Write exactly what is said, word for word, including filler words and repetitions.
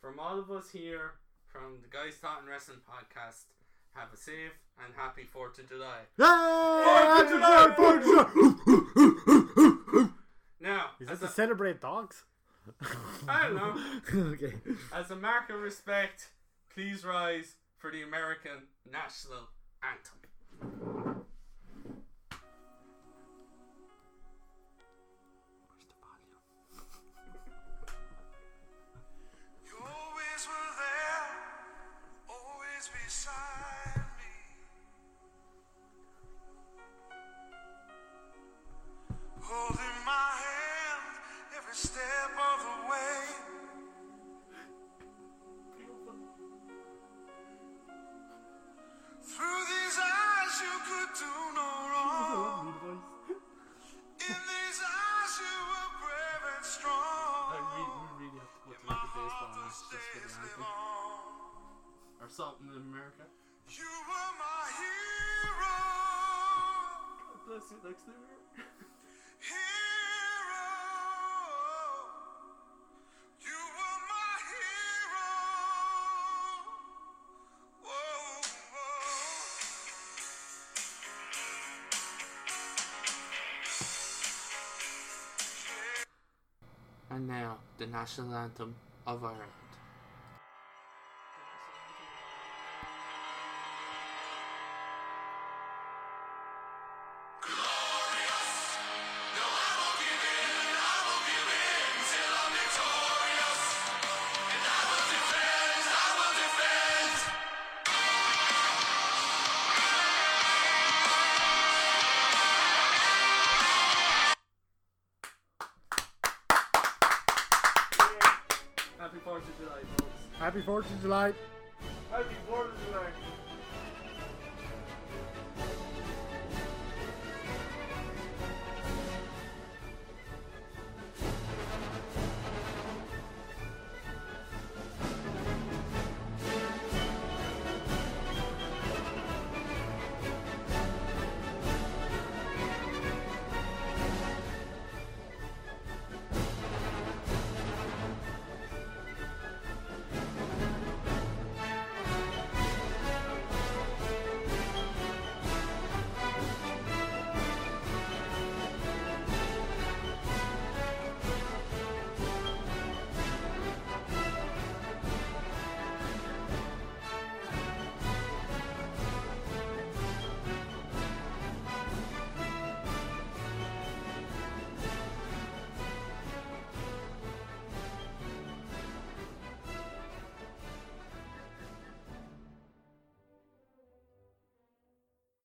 From all of us here, from the Guys Talking Wrestling podcast, have a safe and happy fourth of July. Yay! fourth of July! Now, is this to celebrate dogs? I don't know. Okay. As a mark of respect, please rise for the American National Anthem. Something in America. You were my hero. God bless you, next year. Hero. You were my hero. Whoa, whoa. And now, the national anthem of Ireland. Happy fourth of July, folks. Happy fourth of July. Happy fourth of July.